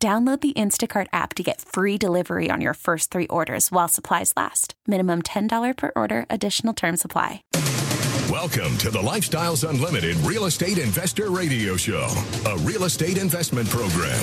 Download the Instacart app to get free delivery on your first three orders while supplies last. Minimum $10 per order. Additional terms apply. Welcome to the Lifestyles Unlimited Real Estate Investor Radio Show, a real estate investment program.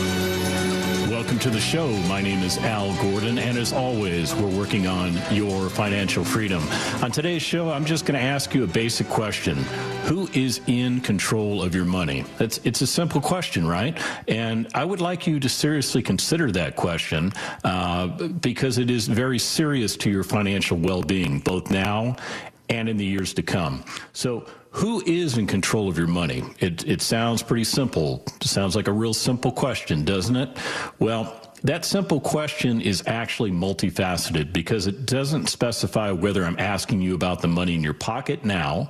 Welcome to the show. My name is Al Gordon, and as always, we're working on your financial freedom. On today's show, I'm just going to ask you a basic question. Who is in control of your money? It's a simple question, right? And I would like you to seriously consider that question because it is very serious to your financial well-being, both now and in the years to come. So who is in control of your money? It sounds pretty simple. It sounds like a real simple question, doesn't it? Well, that simple question is actually multifaceted because it doesn't specify whether I'm asking you about the money in your pocket now,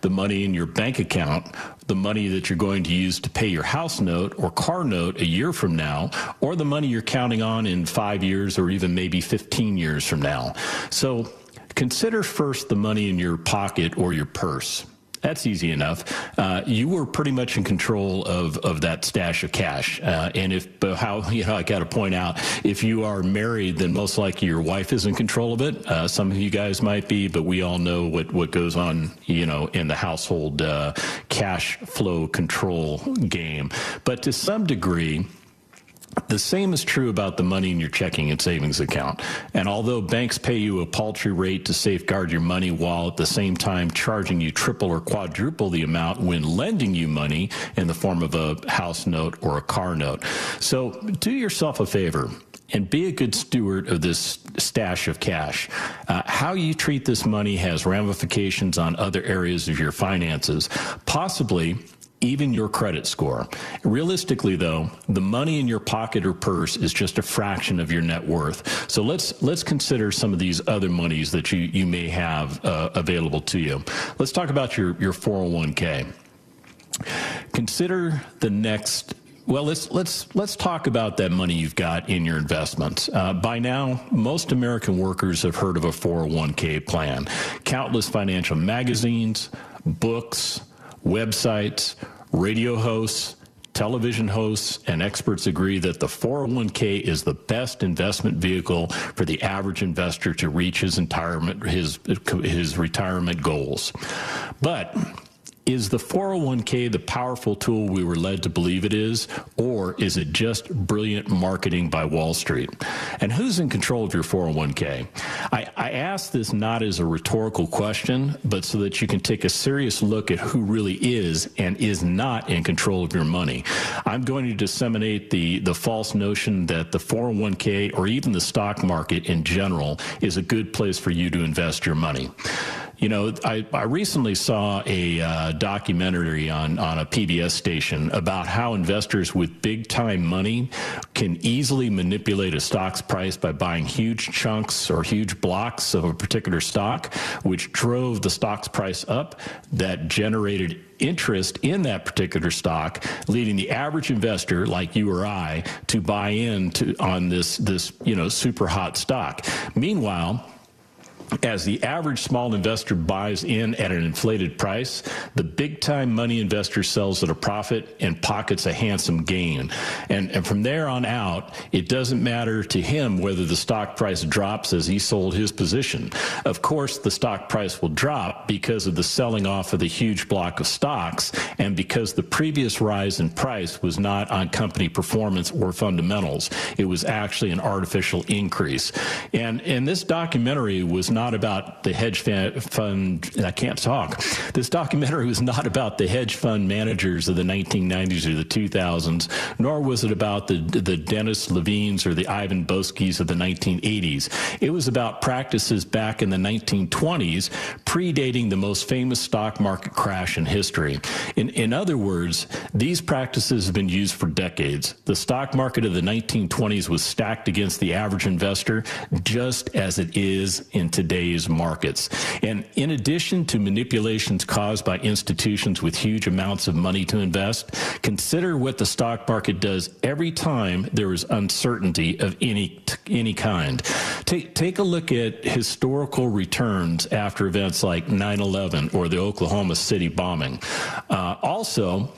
the money in your bank account, the money that you're going to use to pay your house note or car note a year from now, or the money you're counting on in 5 years or even maybe 15 years from now. So consider first the money in your pocket or your purse. That's easy enough. You were pretty much in control of that stash of cash. I got to point out, if you are married, then most likely your wife is in control of it. Some of you guys might be, but we all know what goes on, in the household cash flow control game. But to some degree, the same is true about the money in your checking and savings account. And although banks pay you a paltry rate to safeguard your money while at the same time charging you triple or quadruple the amount when lending you money in the form of a house note or a car note. So do yourself a favor and be a good steward of this stash of cash. How you treat this money has ramifications on other areas of your finances, possibly even your credit score. Realistically, though, the money in your pocket or purse is just a fraction of your net worth. So let's consider some of these other monies that you may have available to you. Let's talk about your 401(k). Consider the next. Well, let's talk about that money you've got in your investments. By now, most American workers have heard of a 401(k) plan. Countless financial magazines, books, websites, radio hosts, television hosts, and experts agree that the 401(k) is the best investment vehicle for the average investor to reach his retirement goals. But is the 401(k) the powerful tool we were led to believe it is, or is it just brilliant marketing by Wall Street? And who's in control of your 401(k)? I ask this not as a rhetorical question, but so that you can take a serious look at who really is and is not in control of your money. I'm going to disseminate the false notion that the 401(k) or even the stock market in general is a good place for you to invest your money. I recently saw a documentary on a PBS station about how investors with big-time money can easily manipulate a stock's price by buying huge chunks or huge blocks of a particular stock, which drove the stock's price up. That generated interest in that particular stock, leading the average investor like you or I to buy on this super hot stock. Meanwhile, as the average small investor buys in at an inflated price, the big-time money investor sells at a profit and pockets a handsome gain. And from there on out, it doesn't matter to him whether the stock price drops as he sold his position. Of course, the stock price will drop because of the selling off of the huge block of stocks and because the previous rise in price was not on company performance or fundamentals. It was actually an artificial increase. And this documentary was not not about the hedge fund, and I can't talk. This documentary was not about the hedge fund managers of the 1990s or the 2000s, nor was it about the Dennis Levines or the Ivan Boeskis of the 1980s. It was about practices back in the 1920s, predating the most famous stock market crash in history. In other words, these practices have been used for decades. The stock market of the 1920s was stacked against the average investor, just as it is in today's markets. And in addition to manipulations caused by institutions with huge amounts of money to invest, consider what the stock market does every time there is uncertainty of any kind. Take a look at historical returns after events like 9/11 or the Oklahoma City bombing. Also,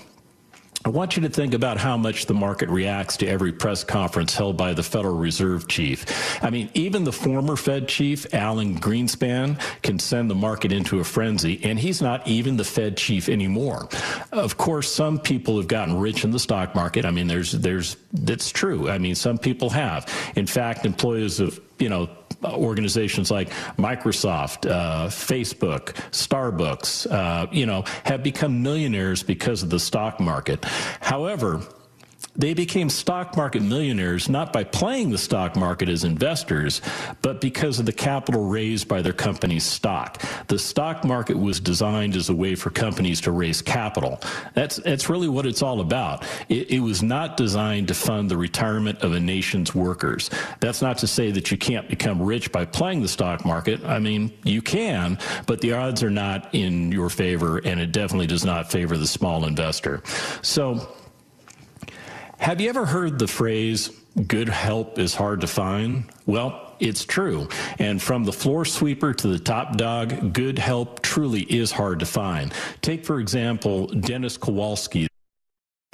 I want you to think about how much the market reacts to every press conference held by the Federal Reserve chief. I mean, even the former Fed chief, Alan Greenspan, can send the market into a frenzy, and he's not even the Fed chief anymore. Of course, some people have gotten rich in the stock market. I mean, that's true. I mean, some people have. In fact, employees of, organizations like Microsoft, Facebook, Starbucks, have become millionaires because of the stock market. However, they became stock market millionaires not by playing the stock market as investors, but because of the capital raised by their company's stock. The stock market was designed as a way for companies to raise capital. That's really what it's all about. It was not designed to fund the retirement of a nation's workers. That's not to say that you can't become rich by playing the stock market. I mean, you can, but the odds are not in your favor, and it definitely does not favor the small investor. So, have you ever heard the phrase, good help is hard to find? Well, it's true. And from the floor sweeper to the top dog, good help truly is hard to find. Take, for example, Dennis Kowalski,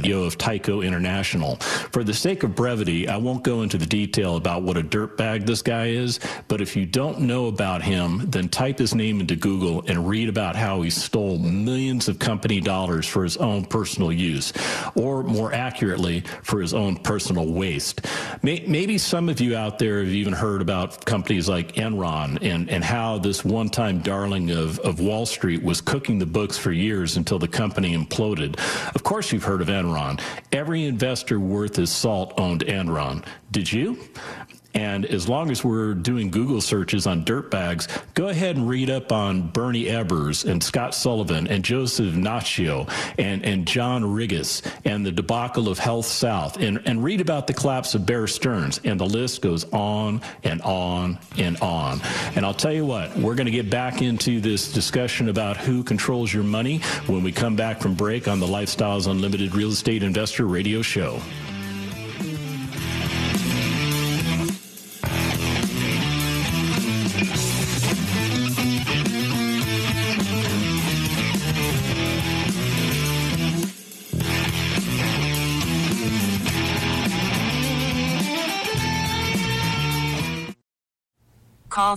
CEO of Tyco International. For the sake of brevity, I won't go into the detail about what a dirtbag this guy is, but if you don't know about him, then type his name into Google and read about how he stole millions of company dollars for his own personal use, or more accurately, for his own personal waste. Maybe some of you out there have even heard about companies like Enron and how this one-time darling of Wall Street was cooking the books for years until the company imploded. Of course you've heard of Enron. Every investor worth his salt owned Enron. Did you? And as long as we're doing Google searches on dirtbags, go ahead and read up on Bernie Ebbers and Scott Sullivan and Joseph Nachio and John Rigas and the debacle of Health South and read about the collapse of Bear Stearns. And the list goes on and on and on. And I'll tell you what, we're going to get back into this discussion about who controls your money when we come back from break on the Lifestyles Unlimited Real Estate Investor Radio Show. Call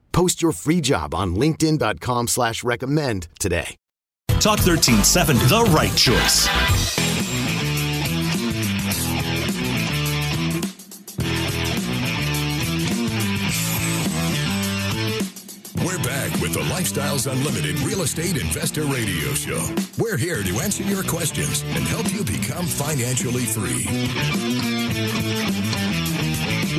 Post your free job on linkedin.com/recommend today. Talk 13.7, the right choice. We're back with the Lifestyles Unlimited Real Estate Investor Radio Show. We're here to answer your questions and help you become financially free.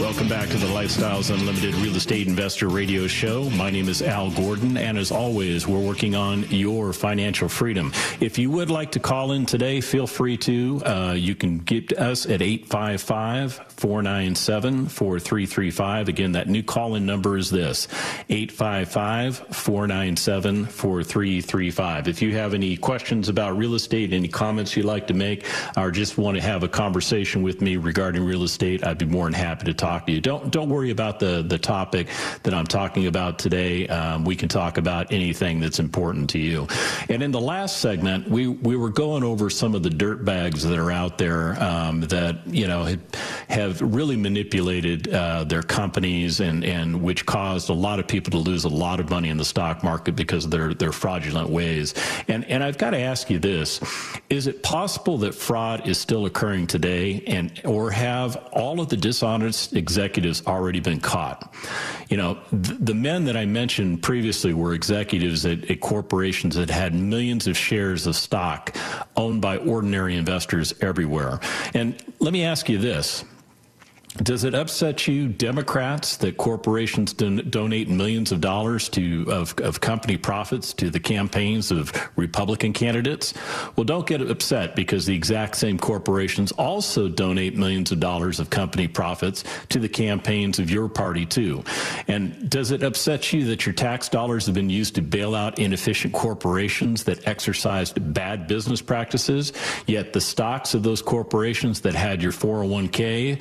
Welcome back to the Lifestyles Unlimited Real Estate Investor Radio Show. My name is Al Gordon, and as always, we're working on your financial freedom. If you would like to call in today, feel free to. You can get to us at 855-497-4335. Again, that new call-in number is this, 855-497-4335. If you have any questions about real estate, any comments you'd like to make, or just want to have a conversation with me regarding real estate, I'd be more than happy to talk to you. Don't worry about the topic that I'm talking about today. We can talk about anything that's important to you. And in the last segment, we were going over some of the dirt bags that are out there that, you know, have really manipulated their companies and which caused a lot of people to lose a lot of money in the stock market because of their fraudulent ways. And I've got to ask you this. Is it possible that fraud is still occurring today, and or have all of the dishonest executives already been caught? You know, the men that I mentioned previously were executives at corporations that had millions of shares of stock owned by ordinary investors everywhere. And let me ask you this. Does it upset you, Democrats, that corporations donate millions of dollars of company profits to the campaigns of Republican candidates? Well, don't get upset, because the exact same corporations also donate millions of dollars of company profits to the campaigns of your party, too. And does it upset you that your tax dollars have been used to bail out inefficient corporations that exercised bad business practices, yet the stocks of those corporations that had your 401(k)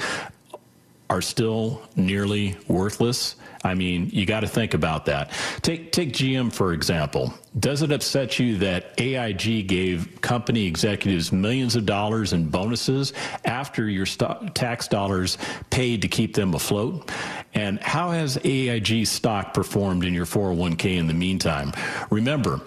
are still nearly worthless? I mean, you got to think about that. Take GM, for example. Does it upset you that AIG gave company executives millions of dollars in bonuses after your tax dollars paid to keep them afloat? And how has AIG stock performed in your 401(k) in the meantime? Remember,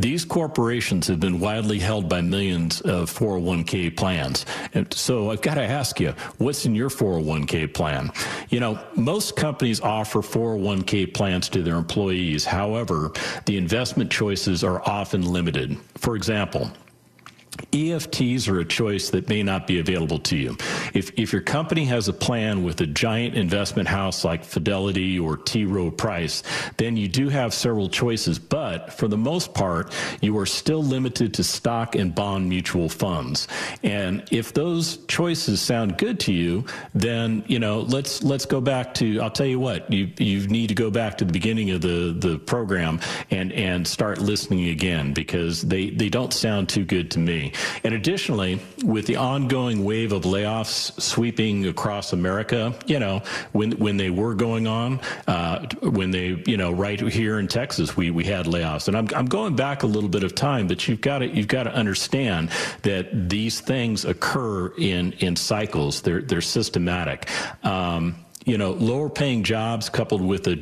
these corporations have been widely held by millions of 401(k) plans. And so I've got to ask you, what's in your 401(k) plan? You know, most companies offer 401(k) plans to their employees. However, the investment choices are often limited. For example, EFTs are a choice that may not be available to you. If your company has a plan with a giant investment house like Fidelity or T. Rowe Price, then you do have several choices, but for the most part, you are still limited to stock and bond mutual funds. And if those choices sound good to you, then, you know, let's go back to, I'll tell you what, you need to go back to the beginning of the program and start listening again, because they don't sound too good to me. And additionally, with the ongoing wave of layoffs sweeping across America, you know, when they were going on, when they, you know, right here in Texas, we had layoffs. And I'm going back a little bit of time, but you've got to understand that these things occur in cycles. They're systematic. You know, lower paying jobs coupled with a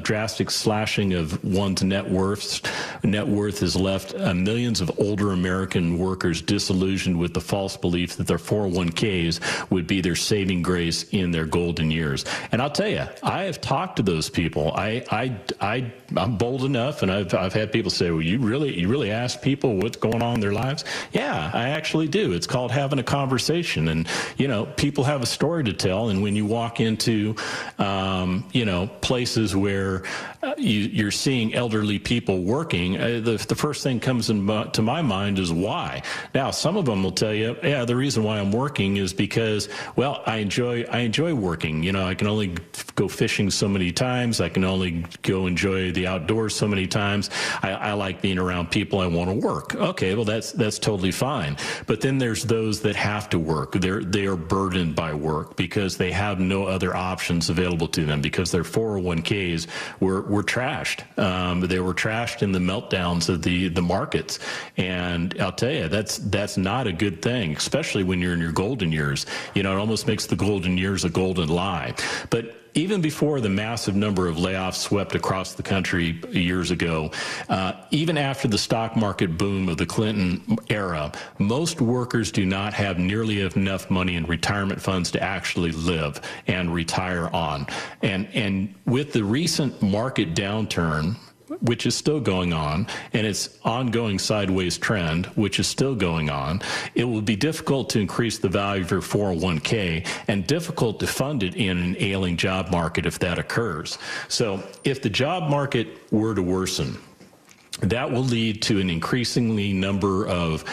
drastic slashing of one's net worth has left millions of older American workers disillusioned with the false belief that their 401(k)s would be their saving grace in their golden years. And I'll tell you, I have talked to those people. I'm bold enough, and I've had people say, well, you really ask people what's going on in their lives? Yeah, I actually do. It's called having a conversation. And, you know, people have a story to tell. And when you walk into you know, places where you're seeing elderly people working, the first thing comes to my mind is why. Now, some of them will tell you, yeah, the reason why I'm working is because, well, I enjoy working. You know, I can only go fishing so many times. I can only go enjoy the outdoors so many times. I like being around people. I want to work. Okay, well, that's totally fine. But then there's those that have to work. They are burdened by work because they have no other options available to them, because their 401(k)s were trashed. They were trashed in the meltdowns of the markets. And I'll tell you, that's not a good thing, especially when you're in your golden years. You know, it almost makes the golden years a golden lie. But even before the massive number of layoffs swept across the country years ago, even after the stock market boom of the Clinton era, most workers do not have nearly enough money in retirement funds to actually live and retire on. And with the recent market downturn, which is still going on, and its ongoing sideways trend, which is still going on, it will be difficult to increase the value of your 401(k) and difficult to fund it in an ailing job market if that occurs. So if the job market were to worsen, that will lead to an increasing number of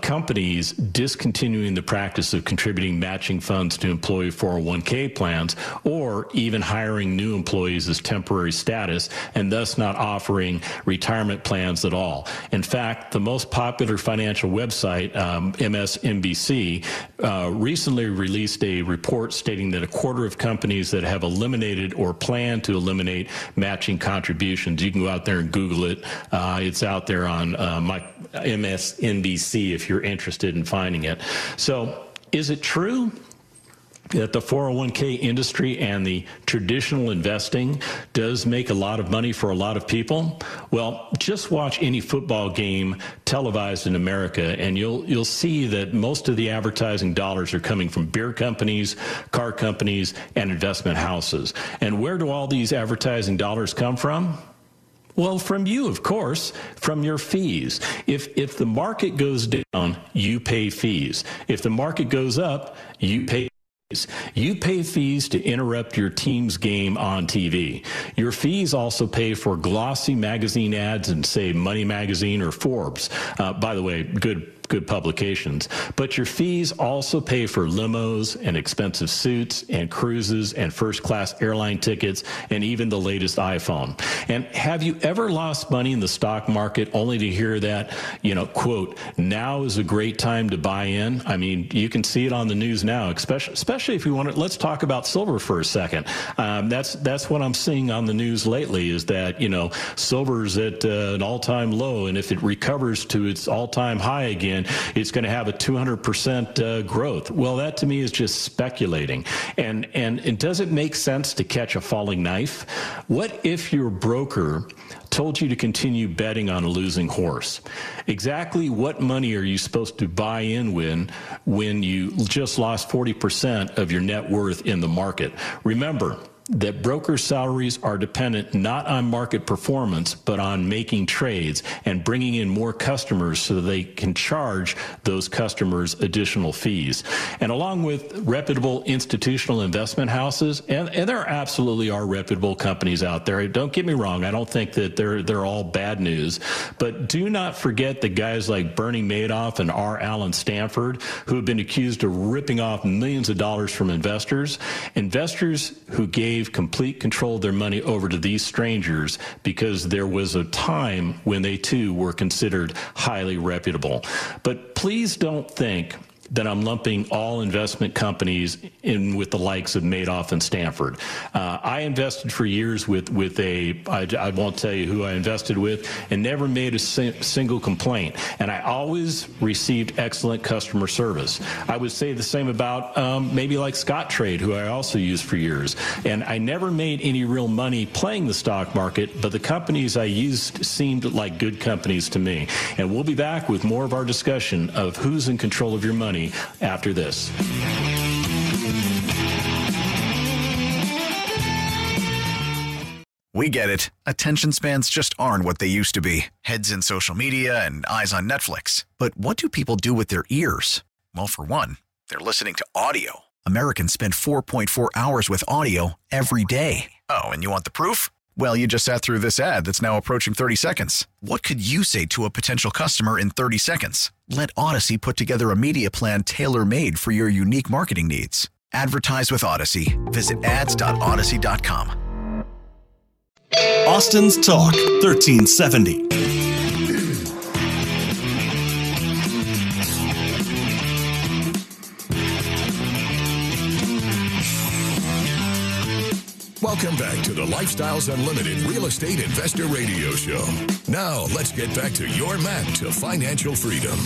companies discontinuing the practice of contributing matching funds to employee 401(k) plans, or even hiring new employees as temporary status, and thus not offering retirement plans at all. In fact, the most popular financial website, MSNBC, recently released a report stating that a quarter of companies that have eliminated or plan to eliminate matching contributions. You can go out there and Google it. It's out there on MSNBC if you're interested in finding it. So is it true that the 401(k) industry and the traditional investing does make a lot of money for a lot of people? Well, just watch any football game televised in America, and you'll see that most of the advertising dollars are coming from beer companies, car companies, and investment houses. And where do all these advertising dollars come from? Well, from you, of course, from your fees. If the market goes down, you pay fees. If the market goes up, you pay. You pay fees to interrupt your team's game on TV. Your fees also pay for glossy magazine ads in, say, Money Magazine or Forbes. By the way, good publications. But your fees also pay for limos and expensive suits and cruises and first-class airline tickets and even the latest iPhone. And have you ever lost money in the stock market only to hear that, quote, now is a great time to buy in? I mean, you can see it on the news now, especially if you want to. Let's talk about silver for a second. That's what I'm seeing on the news lately is that, silver's at an all-time low, and if it recovers to its all-time high again, it's going to have a 200% growth. Well, that to me is just speculating. And does it make sense to catch a falling knife? What if your broker told you to continue betting on a losing horse? Exactly what money are you supposed to buy in when you just lost 40% of your net worth in the market? Remember that brokers' salaries are dependent not on market performance, but on making trades and bringing in more customers so they can charge those customers additional fees. And along with reputable institutional investment houses, and there absolutely are reputable companies out there. Don't get me wrong. I don't think that they're all bad news, but do not forget the guys like Bernie Madoff and R. Allen Stanford, who have been accused of ripping off millions of dollars from investors. Investors who gave complete control of their money over to these strangers because there was a time when they too were considered highly reputable. But please don't think that I'm lumping all investment companies in with the likes of Madoff and Stanford. I invested for years I won't tell you who I invested with, and never made a single complaint. And I always received excellent customer service. I would say the same about maybe like Scott Trade, who I also used for years. And I never made any real money playing the stock market, but the companies I used seemed like good companies to me. And we'll be back with more of our discussion of who's in control of your money after this. We get it. Attention spans just aren't what they used to be. Heads in social media and eyes on Netflix. But what do people do with their ears? Well, for one, they're listening to audio. Americans spend 4.4 hours with audio every day. Oh, and you want the proof? Well, you just sat through this ad that's now approaching 30 seconds. What could you say to a potential customer in 30 seconds? Let Odyssey put together a media plan tailor-made for your unique marketing needs. Advertise with Odyssey. Visit ads.odyssey.com. Austin's Talk 1370. Welcome back to the Lifestyles Unlimited Real Estate Investor Radio Show. Now, let's get back to your map to financial freedom.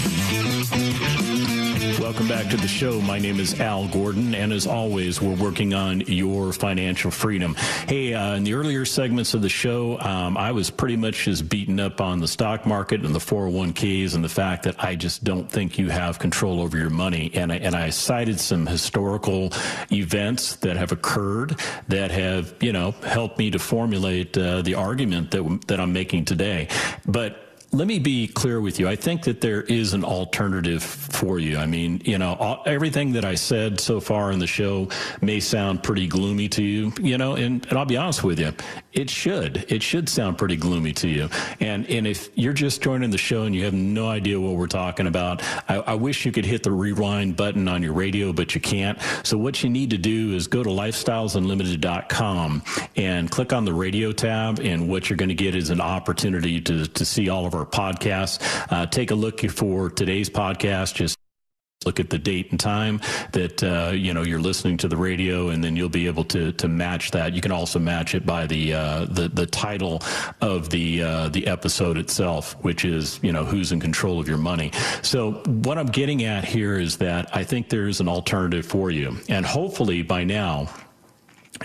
Welcome back to the show. My name is Al Gordon, and as always, we're working on your financial freedom. Hey, in the earlier segments of the show, I was pretty much just beaten up on the stock market and the 401(k)s and the fact that I just don't think you have control over your money. And I cited some historical events that have occurred that have of, you know, helped me to formulate the argument that I'm making today. But let me be clear with you. I think that there is an alternative for you. I mean, you know, everything that I said so far in the show may sound pretty gloomy to you, you know, and I'll be honest with you, it should sound pretty gloomy to you. And if you're just joining the show and you have no idea what we're talking about, I wish you could hit the rewind button on your radio, but you can't. So what you need to do is go to lifestylesunlimited.com and click on the radio tab. And what you're going to get is an opportunity to see all of our podcasts. Take a look for today's podcast. Just look at the date and time that you know, you're listening to the radio, and then you'll be able to match that. You can also match it by the title of the episode itself, which is, you know, who's in control of your money. So what I'm getting at here is that I think there is an alternative for you, and hopefully by now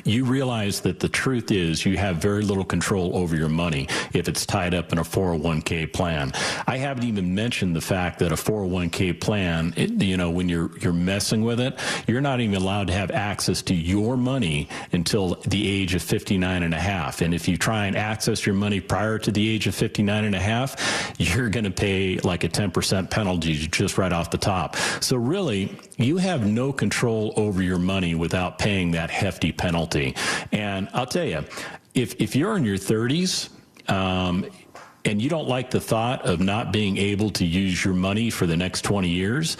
you realize that the truth is you have very little control over your money if it's tied up in a 401(k) plan. I haven't even mentioned the fact that a 401(k) plan, you know, when you're messing with it, you're not even allowed to have access to your money until the age of 59 and a half. And if you try and access your money prior to the age of 59 and a half, you're going to pay like a 10% penalty just right off the top. So really, you have no control over your money without paying that hefty penalty. And I'll tell you, if you're in your 30s and you don't like the thought of not being able to use your money for the next 20 years,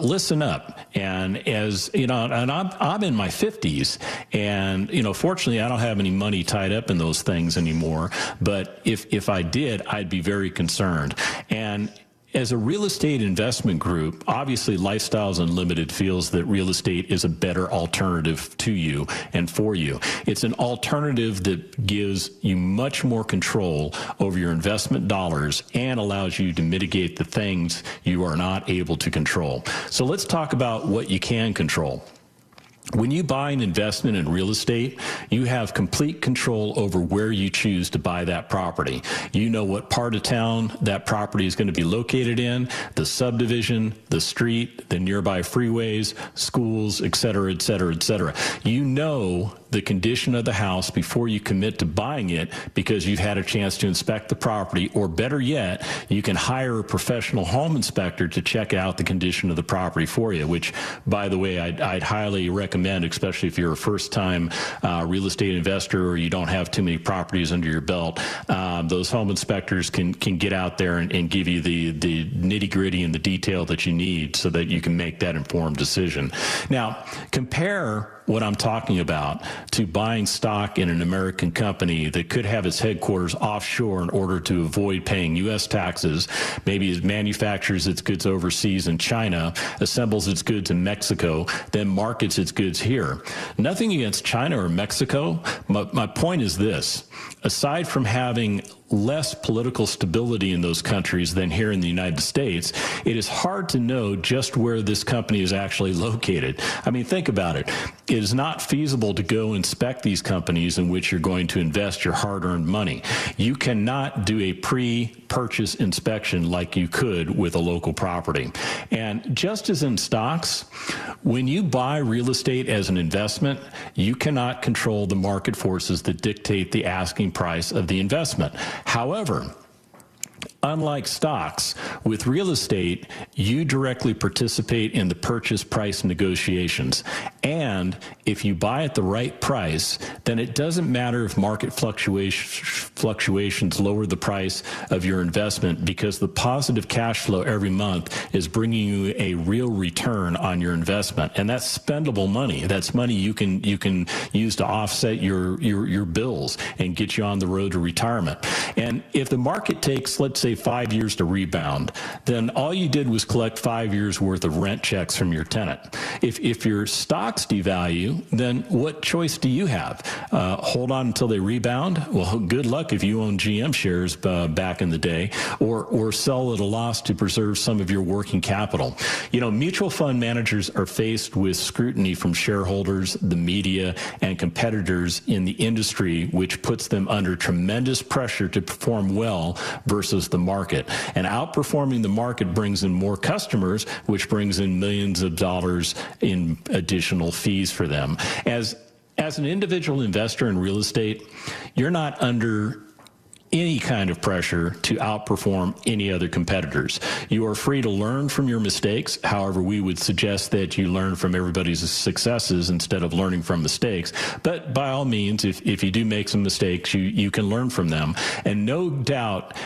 listen up. And as you know, and I'm in my 50s, and you know, fortunately, I don't have any money tied up in those things anymore. But if I did, I'd be very concerned. And as a real estate investment group, obviously Lifestyles Unlimited feels that real estate is a better alternative to you and for you. It's an alternative that gives you much more control over your investment dollars and allows you to mitigate the things you are not able to control. So let's talk about what you can control. When you buy an investment in real estate, you have complete control over where you choose to buy that property. You know what part of town that property is going to be located in, the subdivision, the street, the nearby freeways, schools, et cetera, et cetera, et cetera. You know the condition of the house before you commit to buying it because you've had a chance to inspect the property, or better yet, you can hire a professional home inspector to check out the condition of the property for you, which, by the way, I'd highly recommend, especially if you're a first-time real estate investor or you don't have too many properties under your belt. Those home inspectors can get out there and give you the nitty-gritty and the detail that you need so that you can make that informed decision. Now, compare what I'm talking about to buying stock in an American company that could have its headquarters offshore in order to avoid paying U.S. taxes. Maybe it manufactures its goods overseas in China, assembles its goods in Mexico, then markets its goods here. Nothing against China or Mexico. My point is this. Aside from having less political stability in those countries than here in the United States, it is hard to know just where this company is actually located. I mean, think about it. It is not feasible to go inspect these companies in which you're going to invest your hard-earned money. You cannot do a pre-purchase inspection like you could with a local property. And just as in stocks, when you buy real estate as an investment, you cannot control the market forces that dictate the asking price of the investment. However, unlike stocks, with real estate, you directly participate in the purchase price negotiations. And if you buy at the right price, then it doesn't matter if market fluctuations lower the price of your investment, because the positive cash flow every month is bringing you a real return on your investment. And that's spendable money. That's money you can use to offset your bills and get you on the road to retirement. And if the market takes, let's say, 5 years to rebound, then all you did was collect 5 years worth of rent checks from your tenant. If your stocks devalue, then what choice do you have? Hold on until they rebound? Well, good luck if you own GM shares back in the day, or sell at a loss to preserve some of your working capital. You know, mutual fund managers are faced with scrutiny from shareholders, the media, and competitors in the industry, which puts them under tremendous pressure to perform well versus the market. And outperforming the market brings in more customers, which brings in millions of dollars in additional fees for them. As as an individual investor in real estate, you're not under any kind of pressure to outperform any other competitors. You are free to learn from your mistakes. However, we would suggest that you learn from everybody's successes instead of learning from mistakes. But by all means, if you do make some mistakes, you can learn from them. And no doubt,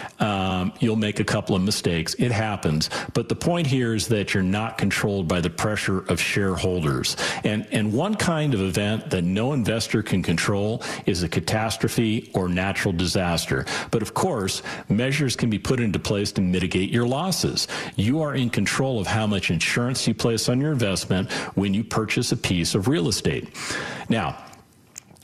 you'll make a couple of mistakes. It happens. But the point here is that you're not controlled by the pressure of shareholders. And one kind of event that no investor can control is a catastrophe or natural disaster. But of course, measures can be put into place to mitigate your losses. You are in control of how much insurance you place on your investment when you purchase a piece of real estate. Now,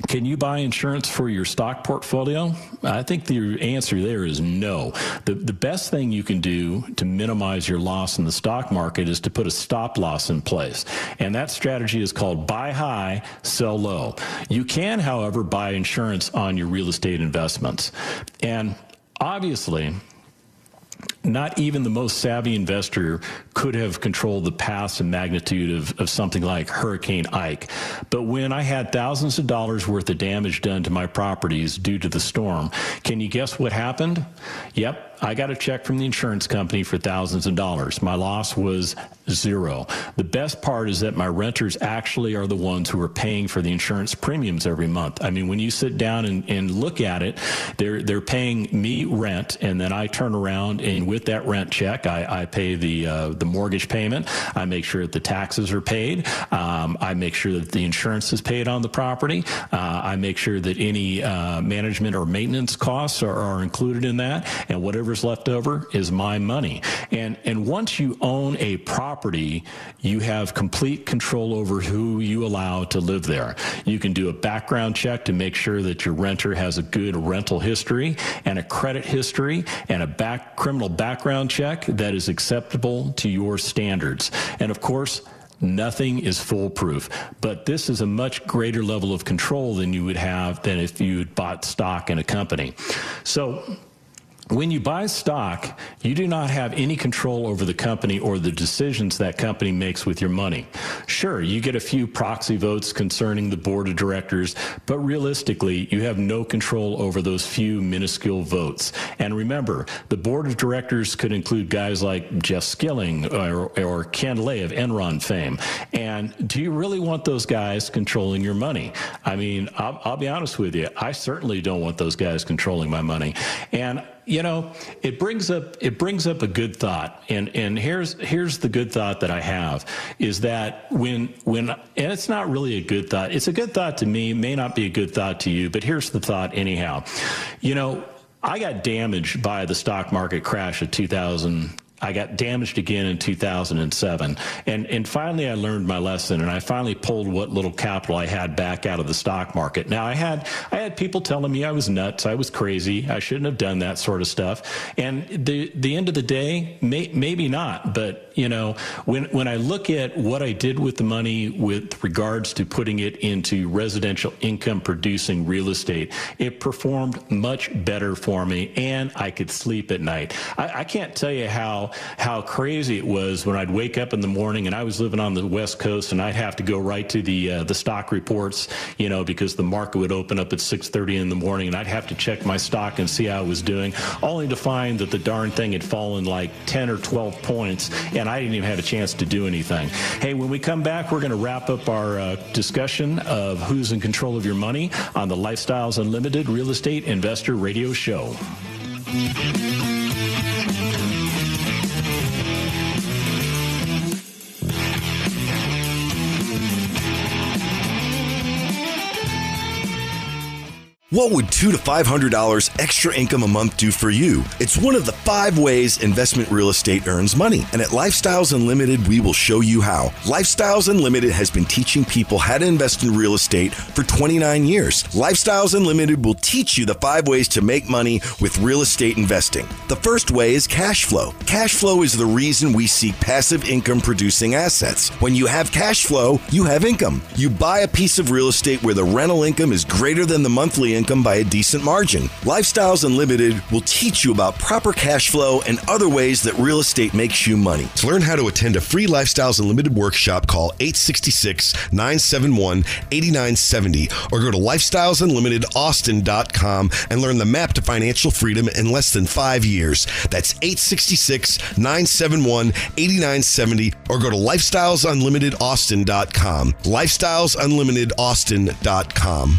can you buy insurance for your stock portfolio? I think the answer there is no. The best thing you can do to minimize your loss in the stock market is to put a stop loss in place. And that strategy is called buy high, sell low. You can, however, buy insurance on your real estate investments. And obviously, not even the most savvy investor could have controlled the paths and magnitude of something like Hurricane Ike. But when I had thousands of dollars worth of damage done to my properties due to the storm, can you guess what happened? Yep, I got a check from the insurance company for thousands of dollars. My loss was zero. The best part is that my renters actually are the ones who are paying for the insurance premiums every month. I mean, when you sit down and look at it, they're paying me rent, and then I turn around and with that rent check, I pay the mortgage payment. I make sure that the taxes are paid. I make sure that the insurance is paid on the property. I make sure that any management or maintenance costs are included in that, and whatever's left over is my money. And once you own a property, you have complete control over who you allow to live there. You can do a background check to make sure that your renter has a good rental history and a credit history and a criminal background check that is acceptable to your standards. And of course, nothing is foolproof, but this is a much greater level of control than you would have than if you had bought stock in a company. So when you buy stock, you do not have any control over the company or the decisions that company makes with your money. Sure, you get a few proxy votes concerning the board of directors, but realistically, you have no control over those few minuscule votes. And remember, the board of directors could include guys like Jeff Skilling or Ken Lay of Enron fame. And do you really want those guys controlling your money? I mean, I'll be honest with you. I certainly don't want those guys controlling my money. And you know, it brings up a good thought, and here's the good thought that I have is that when and it's not really a good thought. It's a good thought to me, may not be a good thought to you, but here's the thought anyhow. You know, I got damaged by the stock market crash of 2000. I got damaged again in 2007. And finally, I learned my lesson, and I finally pulled what little capital I had back out of the stock market. Now, I had people telling me I was nuts, I was crazy, I shouldn't have done that sort of stuff. And the end of the day, maybe not, but, you know, when I look at what I did with the money with regards to putting it into residential income-producing real estate, it performed much better for me, and I could sleep at night. I can't tell you how crazy it was when I'd wake up in the morning, and I was living on the West Coast, and I'd have to go right to the stock reports, you know, because the market would open up at 6:30 in the morning, and I'd have to check my stock and see how I was doing, only to find that the darn thing had fallen like 10 or 12 points, and I didn't even have a chance to do anything. Hey, when we come back, we're going to wrap up our discussion of who's in control of your money on the Lifestyles Unlimited Real Estate Investor Radio Show. What would $200 to $500 extra income a month do for you? It's one of the 5 ways investment real estate earns money. And at Lifestyles Unlimited, we will show you how. Lifestyles Unlimited has been teaching people how to invest in real estate for 29 years. Lifestyles Unlimited will teach you the 5 ways to make money with real estate investing. The first way is cash flow. Cash flow is the reason we seek passive income producing assets. When you have cash flow, you have income. You buy a piece of real estate where the rental income is greater than the monthly income by a decent margin. Lifestyles Unlimited will teach you about proper cash flow and other ways that real estate makes you money. To learn how to attend a free Lifestyles Unlimited workshop, call 866-971-8970 or go to lifestylesunlimitedaustin.com and learn the map to financial freedom in less than 5 years. That's 866-971-8970 or go to lifestylesunlimitedaustin.com. lifestylesunlimitedaustin.com.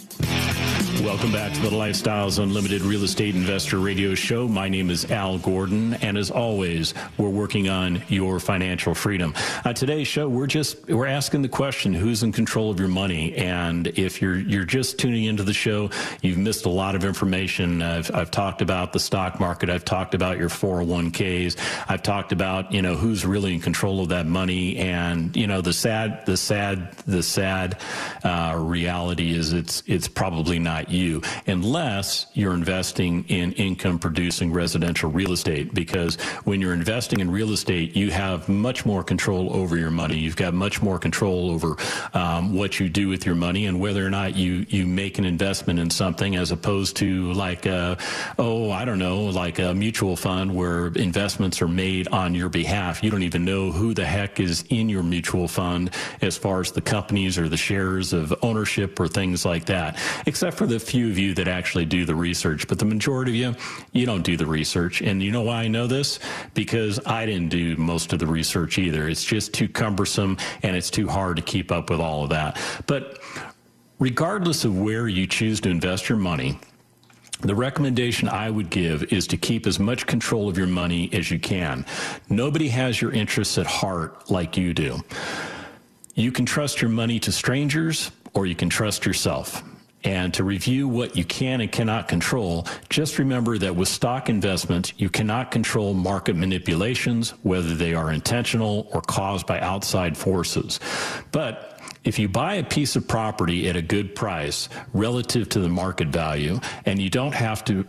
Welcome back to the Lifestyles Unlimited Real Estate Investor Radio Show. My name is Al Gordon, and as always, we're working on your financial freedom. Today's show, we're asking the question, who's in control of your money? And if you're just tuning into the show, you've missed a lot of information. I've talked about the stock market. I've talked about your 401(k)s. I've talked about, you know, who's really in control of that money. And, you know, the sad reality is it's probably not you, unless you're investing in income-producing residential real estate, because when you're investing in real estate, you have much more control over your money. You've got much more control over what you do with your money and whether or not you make an investment in something, as opposed to like a mutual fund where investments are made on your behalf. You don't even know who the heck is in your mutual fund as far as the companies or the shares of ownership or things like that, except for the few of you that actually do the research. But the majority of you don't do the research. And you know why I know this? Because I didn't do most of the research either. It's just too cumbersome and it's too hard to keep up with all of that. But regardless of where you choose to invest your money, the recommendation I would give is to keep as much control of your money as you can. Nobody has your interests at heart like you do. You can trust your money to strangers, or you can trust yourself. And to review what you can and cannot control, just remember that with stock investments, you cannot control market manipulations, whether they are intentional or caused by outside forces. But if you buy a piece of property at a good price relative to the market value, and you don't have to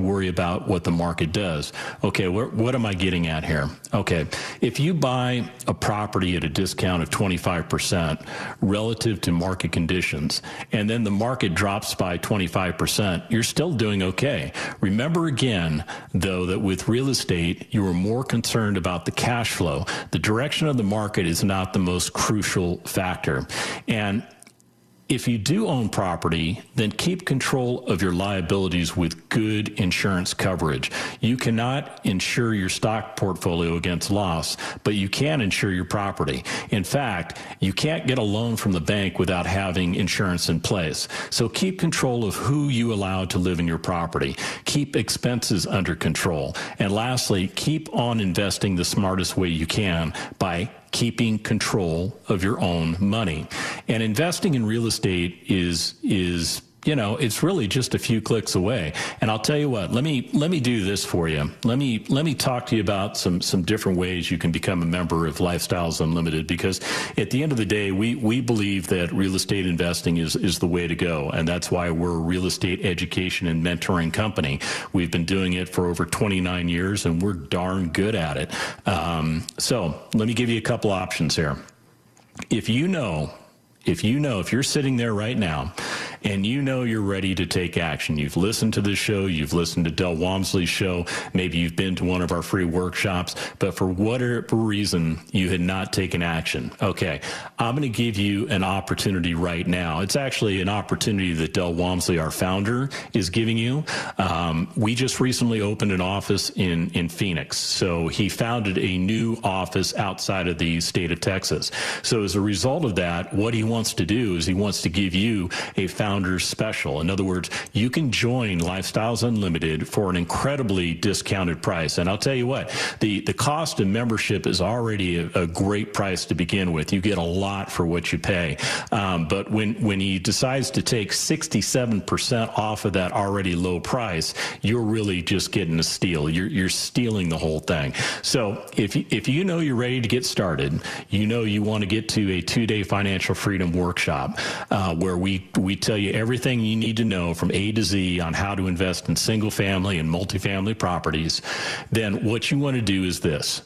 worry about what the market does. Okay, what am I getting at here? Okay, if you buy a property at a discount of 25% relative to market conditions, and then the market drops by 25%, you're still doing okay. Remember again, though, that with real estate, you are more concerned about the cash flow. The direction of the market is not the most crucial factor. And if you do own property, then keep control of your liabilities with good insurance coverage. You cannot insure your stock portfolio against loss, but you can insure your property. In fact, you can't get a loan from the bank without having insurance in place. So keep control of who you allow to live in your property. Keep expenses under control. And lastly, keep on investing the smartest way you can by keeping control of your own money. And investing in real estate is, you know, it's really just a few clicks away. And I'll tell you what, let me do this for you. Let me talk to you about some different ways you can become a member of Lifestyles Unlimited, because at the end of the day, we believe that real estate investing is the way to go. And that's why we're a real estate education and mentoring company. We've been doing it for over 29 years and we're darn good at it. So let me give you a couple options here. If you're sitting there right now and you know you're ready to take action, you've listened to this show, you've listened to Del Walmsley's show, maybe you've been to one of our free workshops, but for whatever reason, you had not taken action. Okay, I'm going to give you an opportunity right now. It's actually an opportunity that Del Walmsley, our founder, is giving you. We just recently opened an office in Phoenix. So he founded a new office outside of the state of Texas. So as a result of that, what he wants to do is he wants to give you a founder special. In other words, you can join Lifestyles Unlimited for an incredibly discounted price. And I'll tell you what, the cost of membership is already a great price to begin with. You get a lot for what you pay. But when he decides to take 67% off of that already low price, you're really just getting a steal. You're stealing the whole thing. So if you know you're ready to get started, you know you want to get to a 2-day financial freedom workshop where we tell you everything you need to know from A to Z on how to invest in single family and multifamily properties, then what you want to do is this.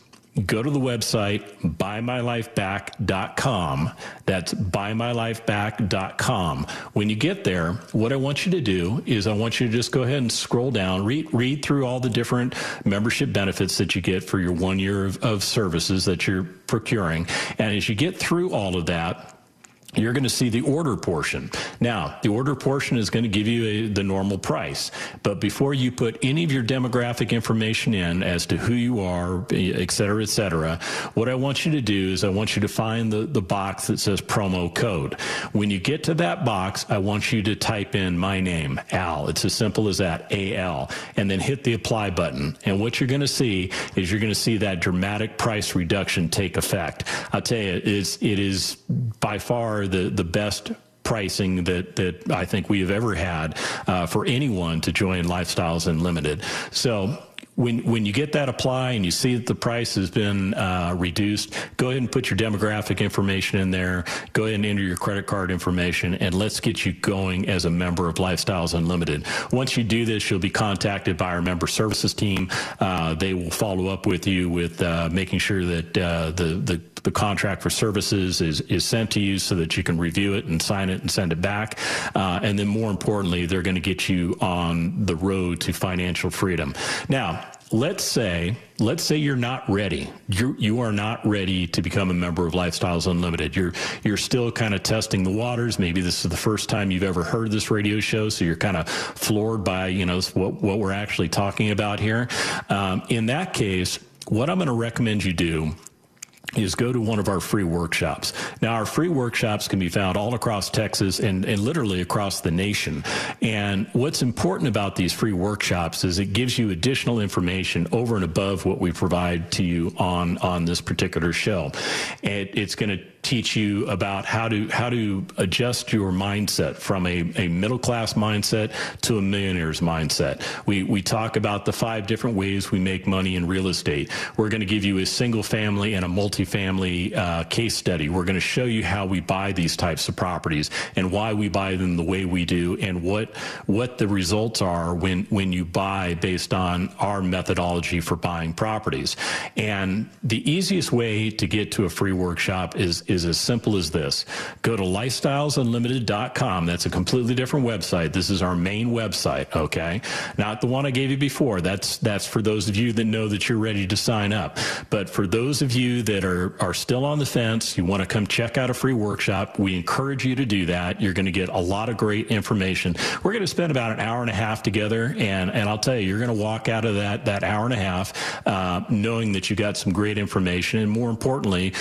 Go to the website, buymylifeback.com. That's buymylifeback.com. When you get there, what I want you to do is I want you to just go ahead and scroll down, read through all the different membership benefits that you get for your 1 year of services that you're procuring. And as you get through all of that, you're going to see the order portion. Now, the order portion is going to give you the normal price. But before you put any of your demographic information in as to who you are, et cetera, what I want you to do is I want you to find the box that says promo code. When you get to that box, I want you to type in my name, Al. It's as simple as that, A-L, and then hit the apply button. And what you're going to see is you're going to see that dramatic price reduction take effect. I'll tell you, it is by far the best pricing that I think we have ever had for anyone to join Lifestyles Unlimited. So when you get that apply and you see that the price has been reduced, go ahead and put your demographic information in there. Go ahead and enter your credit card information, and let's get you going as a member of Lifestyles Unlimited. Once you do this, you'll be contacted by our member services team. They will follow up with you with making sure that the contract for services is sent to you so that you can review it and sign it and send it back. And then more importantly, they're going to get you on the road to financial freedom. Now, let's say you're not ready. You are not ready to become a member of Lifestyles Unlimited. You're still kind of testing the waters. Maybe this is the first time you've ever heard this radio show, so you're kind of floored by, what we're actually talking about here. In that case, what I'm going to recommend you do is go to one of our free workshops. Now, our free workshops can be found all across Texas and literally across the nation. And what's important about these free workshops is it gives you additional information over and above what we provide to you on this particular show. It's going to teach you about how to adjust your mindset from a middle-class mindset to a millionaire's mindset. We talk about the 5 different ways we make money in real estate. We're going to give you a single-family and a multifamily case study. We're going to show you how we buy these types of properties and why we buy them the way we do and what the results are when you buy based on our methodology for buying properties. And the easiest way to get to a free workshop is as simple as this. Go to lifestylesunlimited.com. That's a completely different website. This is our main website, okay? Not the one I gave you before. That's for those of you that know that you're ready to sign up. But for those of you that are still on the fence, you want to come check out a free workshop, we encourage you to do that. You're going to get a lot of great information. We're going to spend about an hour and a half together, and I'll tell you, you're going to walk out of that hour and a half knowing that you got some great information, and more importantly,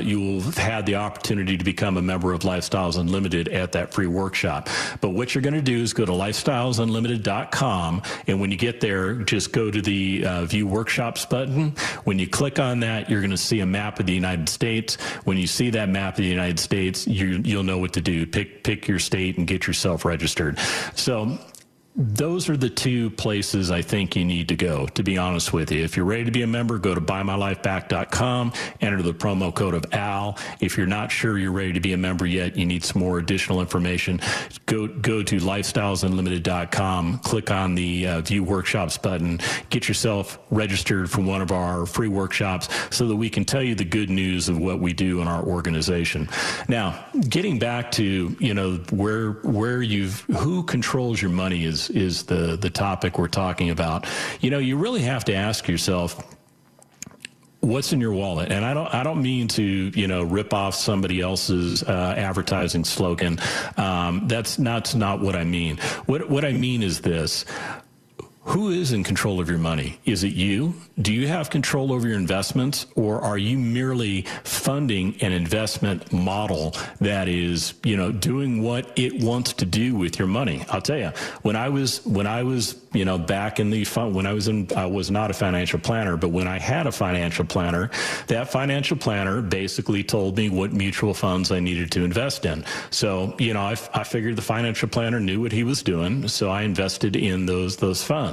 you will have had the opportunity to become a member of Lifestyles Unlimited at that free workshop. But what you're going to do is go to lifestylesunlimited.com, and when you get there, just go to the View Workshops button. When you click on that, you're going to see a map of the United States. When you see that map of the United States, you'll know what to do. Pick your state and get yourself registered. So those are the 2 places I think you need to go, to be honest with you. If you're ready to be a member, go to buymylifeback.com, enter the promo code of Al. If you're not sure you're ready to be a member yet, you need some more additional information, go to lifestylesunlimited.com, click on the View Workshops button, get yourself registered for one of our free workshops so that we can tell you the good news of what we do in our organization. Now, getting back to, who controls your money is the topic we're talking about. You really have to ask yourself, what's in your wallet? And I don't mean to, rip off somebody else's advertising slogan. That's not what I mean. What I mean is this: who is in control of your money? Is it you? Do you have control over your investments, or are you merely funding an investment model that is, you know, doing what it wants to do with your money? I'll tell you, when I was, you know, back in the fund, I was not a financial planner, but when I had a financial planner, that financial planner basically told me what mutual funds I needed to invest in. So, you know, I figured the financial planner knew what he was doing, so I invested in those funds.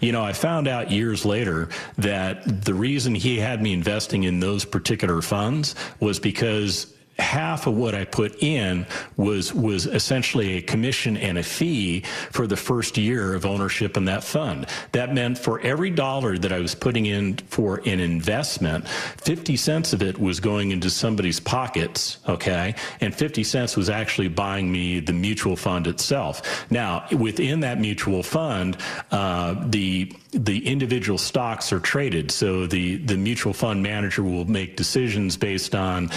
You know, I found out years later that the reason he had me investing in those particular funds was because half of what I put in was essentially a commission and a fee for the first year of ownership in that fund. That meant for every dollar that I was putting in for an investment, 50 cents of it was going into somebody's pockets, okay? And 50 cents was actually buying me the mutual fund itself. Now, within that mutual fund, the individual stocks are traded. So the mutual fund manager will make decisions based on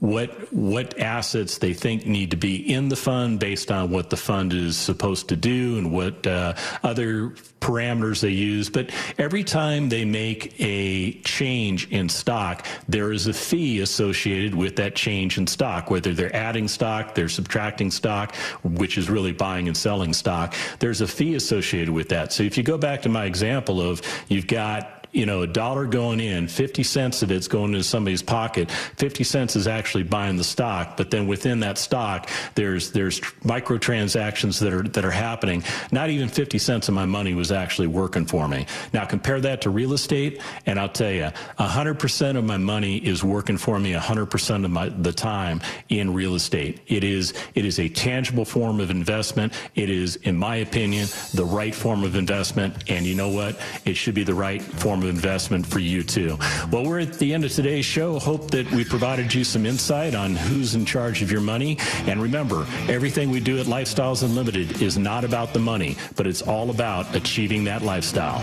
what assets they think need to be in the fund based on what the fund is supposed to do and what other parameters they use. But every time they make a change in stock, there is a fee associated with that change in stock, whether they're adding stock, they're subtracting stock, which is really buying and selling stock. There's a fee associated with that. So if you go back to my example of you've got, you know, a dollar going in, 50 cents of it's going into somebody's pocket. 50 cents is actually buying the stock, but then within that stock, there's microtransactions that are happening. Not even 50 cents of my money was actually working for me. Now compare that to real estate, and I'll tell you, 100% of my money is working for me 100% of the time in real estate. It is a tangible form of investment. It is, in my opinion, the right form of investment, and you know what? It should be the right form of investment for you too. Well, we're at the end of today's show. Hope that we provided you some insight on who's in charge of your money. And remember, everything we do at Lifestyles Unlimited is not about the money, but it's all about achieving that lifestyle.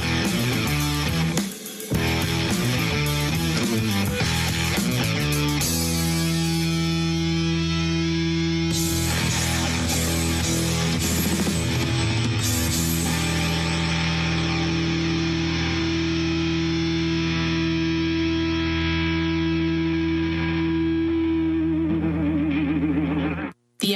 The